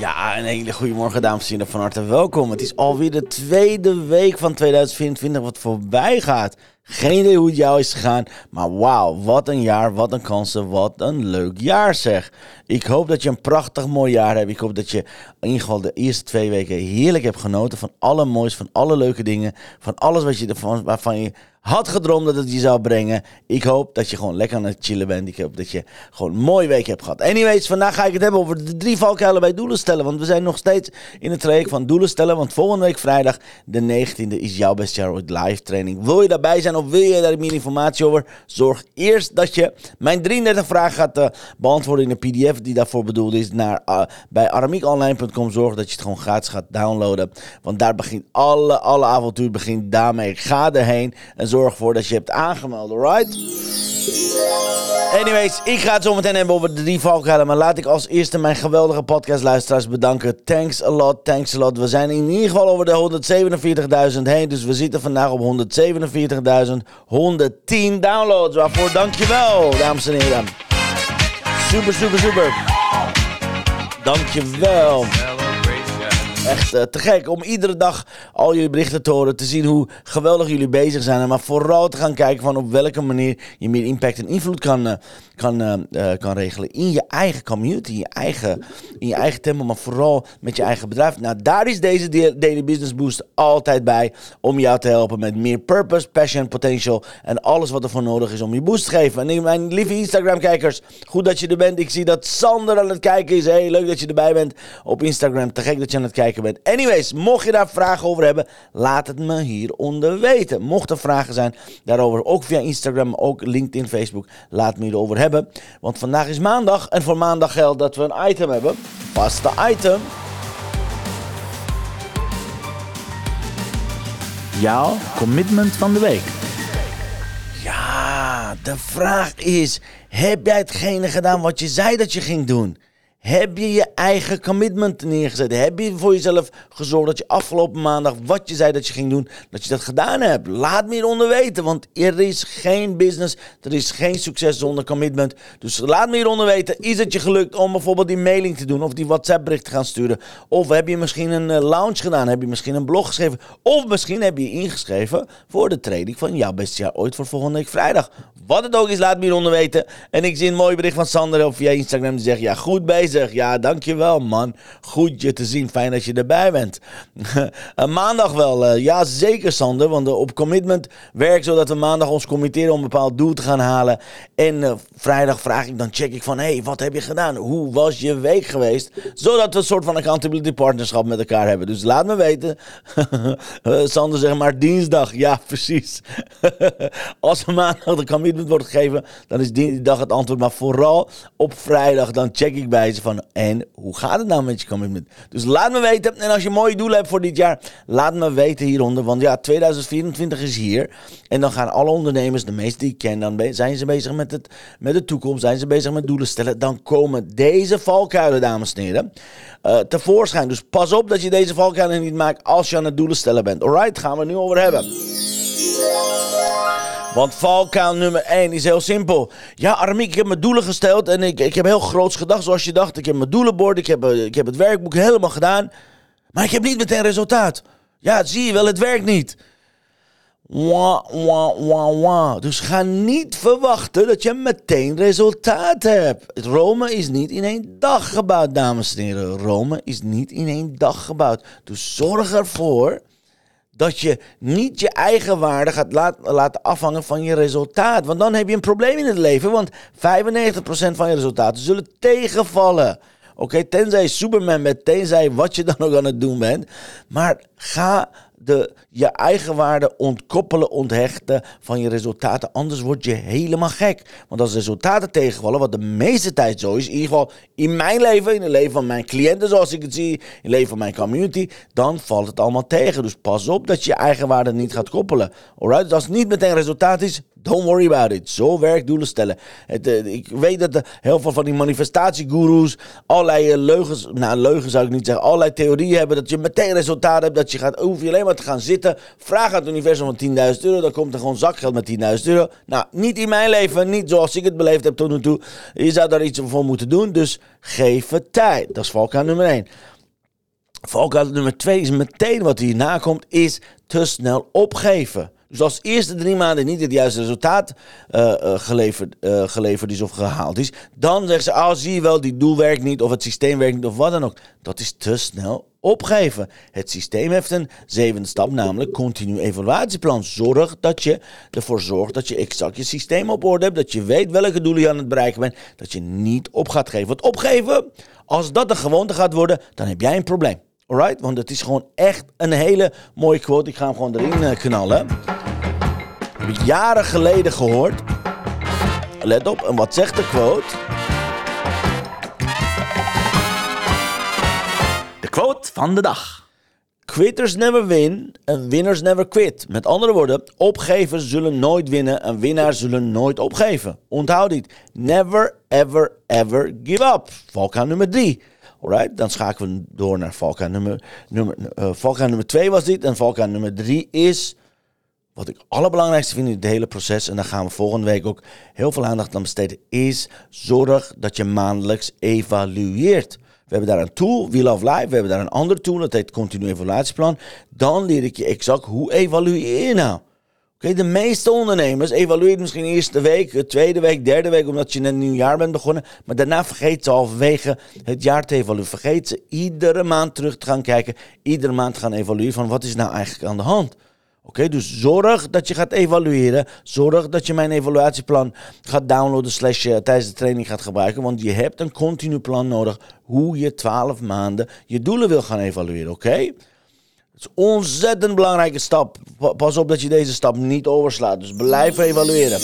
Ja, een hele goede morgen, dames en heren. Van harte welkom. Het is alweer de tweede week van 2024 wat voorbij gaat. Geen idee hoe het jou is gegaan, maar wauw, wat een jaar, wat een kansen, wat een leuk jaar zeg. Ik hoop dat je een prachtig mooi jaar hebt. Ik hoop dat je in ieder geval de eerste 2 weken heerlijk hebt genoten van alle moois, van alle leuke dingen, van alles wat waarvan je had gedroomd dat het je zou brengen. Ik hoop dat je gewoon lekker aan het chillen bent. Ik hoop dat je gewoon een mooie week hebt gehad. Anyways, vandaag ga ik het hebben over de 3 valkuilen bij doelen stellen. Want we zijn nog steeds in het traject van doelen stellen. Want volgende week vrijdag, de 19e, is jouw best jaar ooit live training. Wil je daarbij zijn of wil je daar meer informatie over? Zorg eerst dat je mijn 33 vragen gaat beantwoorden in een pdf die daarvoor bedoeld is. Bij AramikOnline.com. Zorg dat je het gewoon gratis gaat downloaden. Want daar begint alle avontuur begint daarmee. Ga erheen en zorg ervoor dat je hebt aangemeld, alright? Anyways, ik ga het zo meteen hebben over de 3 valkuilen. Maar laat ik als eerste mijn geweldige podcastluisteraars bedanken. Thanks a lot, thanks a lot. We zijn in ieder geval over de 147.000 heen. Dus we zitten vandaag op 147.110 downloads. Waarvoor dankjewel, dames en heren. Super, super, super. Dankjewel. Echt te gek om iedere dag al jullie berichten te horen, te zien hoe geweldig jullie bezig zijn. Maar vooral te gaan kijken van op welke manier je meer impact en invloed kan regelen in je eigen community, in je eigen tempo, maar vooral met je eigen bedrijf. Nou, daar is deze Daily Business Boost altijd bij om jou te helpen met meer purpose, passion, potential en alles wat er voor nodig is om je boost te geven. En mijn lieve Instagram-kijkers, goed dat je er bent. Ik zie dat Sander aan het kijken is. Hey, leuk dat je erbij bent op Instagram. Te gek dat je aan het kijken bent. Anyways, mocht je daar vragen over hebben, laat het me hieronder weten. Mocht er vragen zijn daarover, ook via Instagram, ook LinkedIn, Facebook, laat me hierover hebben. Want vandaag is maandag en voor maandag geldt dat we een item hebben. Pasta item. Jouw commitment van de week. Ja, de vraag is, heb jij hetgene gedaan wat je zei dat je ging doen? Heb je je eigen commitment neergezet? Heb je voor jezelf gezorgd dat je afgelopen maandag wat je zei dat je ging doen, dat je dat gedaan hebt? Laat me hieronder weten, want er is geen business, er is geen succes zonder commitment. Dus laat me hieronder weten, is het je gelukt om bijvoorbeeld die mailing te doen of die WhatsApp bericht te gaan sturen? Of heb je misschien een launch gedaan? Heb je misschien een blog geschreven? Of misschien heb je je ingeschreven voor de training van jouw beste jaar ooit voor volgende week vrijdag. Wat het ook is, laat me hieronder via weten. En ik zie een mooi bericht van Sander of via Instagram die zegt, ja goed bezig. Ja, dankjewel man. Goed je te zien. Fijn dat je erbij bent. Maandag wel. Ja, zeker Sander. Want op commitment werkt zodat we maandag ons committeren om een bepaald doel te gaan halen. En vrijdag check ik van, hey, wat heb je gedaan? Hoe was je week geweest? Zodat we een soort van accountability partnerschap met elkaar hebben. Dus laat me weten. Sander zegt maar dinsdag. Ja, precies. Als er maandag de commitment wordt gegeven, dan is die dag het antwoord. Maar vooral op vrijdag, dan check ik bij van, en hoe gaat het nou met je commitment? Dus laat me weten. En als je mooie doelen hebt voor dit jaar, laat me weten hieronder. Want ja, 2024 is hier. En dan gaan alle ondernemers, de meeste die ik ken, dan zijn ze bezig met de toekomst. Zijn ze bezig met doelen stellen. Dan komen deze valkuilen, dames en heren, tevoorschijn. Dus pas op dat je deze valkuilen niet maakt als je aan het doelen stellen bent. Alright, gaan we het nu over hebben. Want valkuil nummer 1 is heel simpel. Ja, Aramik, ik heb mijn doelen gesteld en ik heb heel groots gedacht zoals je dacht. Ik heb mijn doelenbord, ik heb het werkboek helemaal gedaan. Maar ik heb niet meteen resultaat. Ja, zie je wel, het werkt niet. Dus ga niet verwachten dat je meteen resultaat hebt. Rome is niet in één dag gebouwd, dames en heren. Rome is niet in één dag gebouwd. Dus zorg ervoor dat je niet je eigen waarde gaat laten afhangen van je resultaat. Want dan heb je een probleem in het leven. Want 95% van je resultaten zullen tegenvallen. Oké, tenzij je Superman bent. Tenzij wat je dan ook aan het doen bent. Maar ga je eigen waarde ontkoppelen, onthechten van je resultaten. Anders word je helemaal gek. Want als resultaten tegenvallen, wat de meeste tijd zo is, in ieder geval in mijn leven, in het leven van mijn cliënten zoals ik het zie, in het leven van mijn community, dan valt het allemaal tegen. Dus pas op dat je je eigen waarde niet gaat koppelen. Alright? Dus als het niet meteen resultaat is, don't worry about it. Zo werkt doelen stellen. Ik weet dat heel veel van die manifestatiegoeroes allerlei leugens, leugens zou ik niet zeggen, allerlei theorieën hebben dat je meteen resultaat hebt, dat je gaat, hoef je alleen maar te gaan zitten. Vraag aan het universum van €10.000, dan komt er gewoon zakgeld met €10.000. Nou, niet in mijn leven, niet zoals ik het beleefd heb tot nu toe. Je zou daar iets voor moeten doen, dus geef het tijd. Dat is valkuil nummer 1. Valkuil nummer 2 is meteen wat hierna komt, is te snel opgeven. Dus als de eerste 3 maanden niet het juiste resultaat geleverd is of gehaald is, dan zeggen ze, zie je wel, die doel werkt niet of het systeem werkt niet of wat dan ook. Dat is te snel opgeven. Het systeem heeft een 7e stap, namelijk continu evaluatieplan. Zorg dat je ervoor zorgt dat je exact je systeem op orde hebt, dat je weet welke doelen je aan het bereiken bent, dat je niet op gaat geven. Want opgeven, als dat een gewoonte gaat worden, dan heb jij een probleem. Alright? Want het is gewoon echt een hele mooie quote. Ik ga hem gewoon erin knallen. Dat heb ik jaren geleden gehoord. Let op, en wat zegt de quote? De quote van de dag. Quitters never win en winners never quit. Met andere woorden, opgevers zullen nooit winnen en winnaars zullen nooit opgeven. Onthoud dit. Never, ever, ever give up. Valkuil nummer 3. Alright, dan schakelen we door naar valkuil nummer 2 was dit. En valkuil nummer 3 is, wat ik het allerbelangrijkste vind in het hele proces, en daar gaan we volgende week ook heel veel aandacht aan besteden, is zorg dat je maandelijks evalueert. We hebben daar een tool, Wheel of Life. We hebben daar een ander tool, dat heet Continu Evaluatieplan. Dan leer ik je exact hoe evalueer je nou. Oké, de meeste ondernemers evalueert misschien de eerste week, tweede week, derde week, omdat je net een nieuw jaar bent begonnen. Maar daarna vergeet ze halverwege het jaar te evalueren. Vergeet ze iedere maand terug te gaan kijken, iedere maand te gaan evalueren van wat is nou eigenlijk aan de hand. Oké, dus zorg dat je gaat evalueren. Zorg dat je mijn evaluatieplan gaat downloaden / je tijdens de training gaat gebruiken. Want je hebt een continu plan nodig hoe je 12 maanden je doelen wil gaan evalueren. Oké? Het is een ontzettend belangrijke stap. Pas op dat je deze stap niet overslaat. Dus blijf evalueren.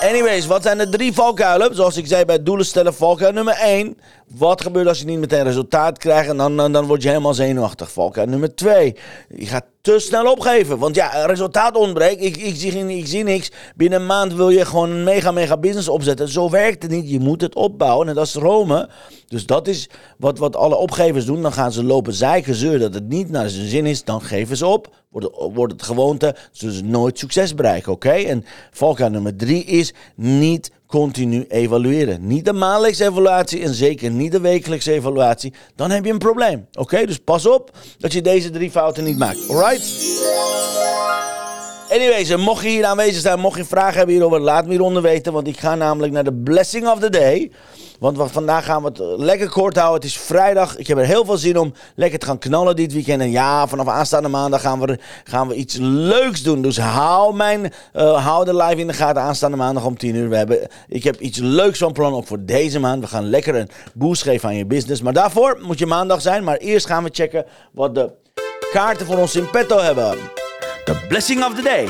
Anyways, wat zijn de 3 valkuilen? Zoals ik zei bij doelen stellen, valkuil nummer 1. Wat gebeurt als je niet meteen resultaat krijgt en dan word je helemaal zenuwachtig? Valkuil nummer 2. Je gaat te snel opgeven. Want ja, resultaat ontbreekt. Ik zie niks. Binnen een maand wil je gewoon een mega business opzetten. Zo werkt het niet. Je moet het opbouwen. En dat is Rome. Dus dat is wat alle opgevers doen. Dan gaan ze lopen zeiken, zeuren dat het niet naar zijn zin is. Dan geven ze op. Wordt het gewoonte. Zullen ze nooit succes bereiken. Oké? En valkuil nummer 3 is niet continu evalueren. Niet de maandelijkse evaluatie en zeker niet de wekelijkse evaluatie. Dan heb je een probleem. Oké, dus pas op dat je deze 3 fouten niet maakt. Alright? Anyways, mocht je hier aanwezig zijn, mocht je vragen hebben hierover, laat me hieronder weten. Want ik ga namelijk naar de blessing of the day. Want vandaag gaan we het lekker kort houden. Het is vrijdag. Ik heb er heel veel zin om lekker te gaan knallen dit weekend. En ja, vanaf aanstaande maandag gaan we iets leuks doen. Dus hou de live in de gaten aanstaande maandag om 10 uur. Ik heb iets leuks van plan ook voor deze maand. We gaan lekker een boost geven aan je business. Maar daarvoor moet je maandag zijn. Maar eerst gaan we checken wat de kaarten voor ons in petto hebben. The blessing of the day.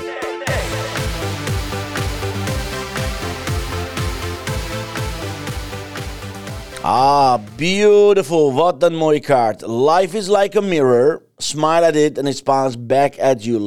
Ah, beautiful. Wat een mooie kaart. Life is like a mirror. Smile at it and it smiles back at you.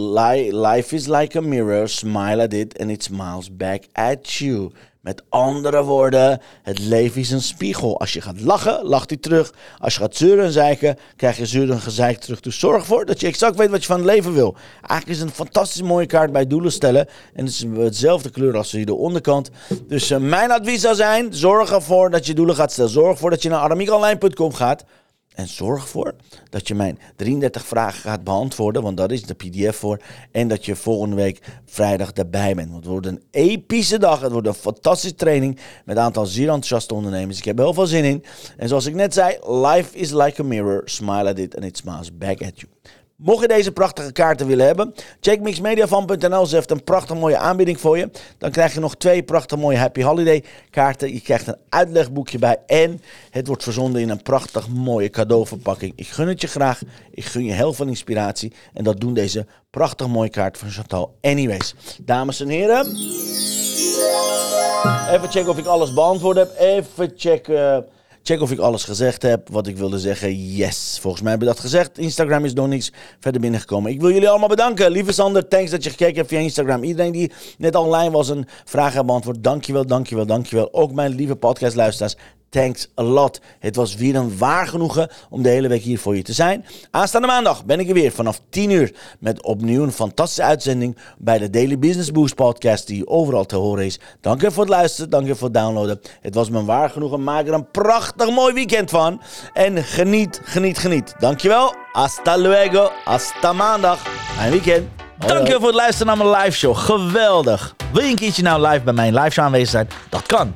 Life is like a mirror. Smile at it and it smiles back at you. Met andere woorden, het leven is een spiegel. Als je gaat lachen, lacht hij terug. Als je gaat zeuren en zeiken, krijg je zeuren en gezeik terug. Dus zorg ervoor dat je exact weet wat je van het leven wil. Eigenlijk is het een fantastisch mooie kaart bij doelen stellen. En het is hetzelfde kleur als hier de onderkant. Dus mijn advies zou zijn, zorg ervoor dat je doelen gaat stellen. Zorg ervoor dat je naar AramikOnline.com gaat. En zorg ervoor dat je mijn 33 vragen gaat beantwoorden. Want daar is de pdf voor. En dat je volgende week vrijdag erbij bent. Want het wordt een epische dag. Het wordt een fantastische training. Met een aantal zeer enthousiaste ondernemers. Ik heb er heel veel zin in. En zoals ik net zei. Life is like a mirror. Smile at it and it smiles back at you. Mocht je deze prachtige kaarten willen hebben, check mixmediafan.nl. Ze heeft een prachtig mooie aanbieding voor je. Dan krijg je nog 2 prachtig mooie Happy Holiday kaarten. Je krijgt een uitlegboekje bij en het wordt verzonden in een prachtig mooie cadeauverpakking. Ik gun het je graag. Ik gun je heel veel inspiratie. En dat doen deze prachtig mooie kaarten van Chantal. Anyways, dames en heren. Even checken of ik alles beantwoord heb. Even checken. Check of ik alles gezegd heb wat ik wilde zeggen. Yes, volgens mij heb ik dat gezegd. Instagram is nog niks verder binnengekomen. Ik wil jullie allemaal bedanken. Lieve Sander, thanks dat je gekeken hebt via Instagram. Iedereen die net online was en vragen heeft beantwoord. Dankjewel, dankjewel, dankjewel. Ook mijn lieve podcastluisteraars. Thanks a lot. Het was weer een waar genoegen om de hele week hier voor je te zijn. Aanstaande maandag ben ik er weer vanaf 10 uur met opnieuw een fantastische uitzending bij de Daily Business Boost podcast die overal te horen is. Dank je voor het luisteren, dank je voor het downloaden. Het was me waar genoegen. Maak er een prachtig mooi weekend van. En geniet, geniet, geniet. Dankjewel. Hasta luego. Hasta maandag. Fijn weekend. Dank je voor het luisteren naar mijn live show. Geweldig. Wil je een keertje nou live bij mijn live show aanwezig zijn? Dat kan.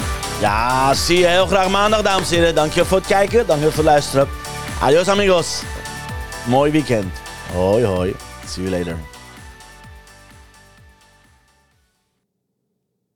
Ja, zie je heel graag maandag, dames en heren. Dankjewel voor het kijken, dankjewel voor het luisteren. Adios amigos. Mooi weekend. Hoi, hoi. See you later.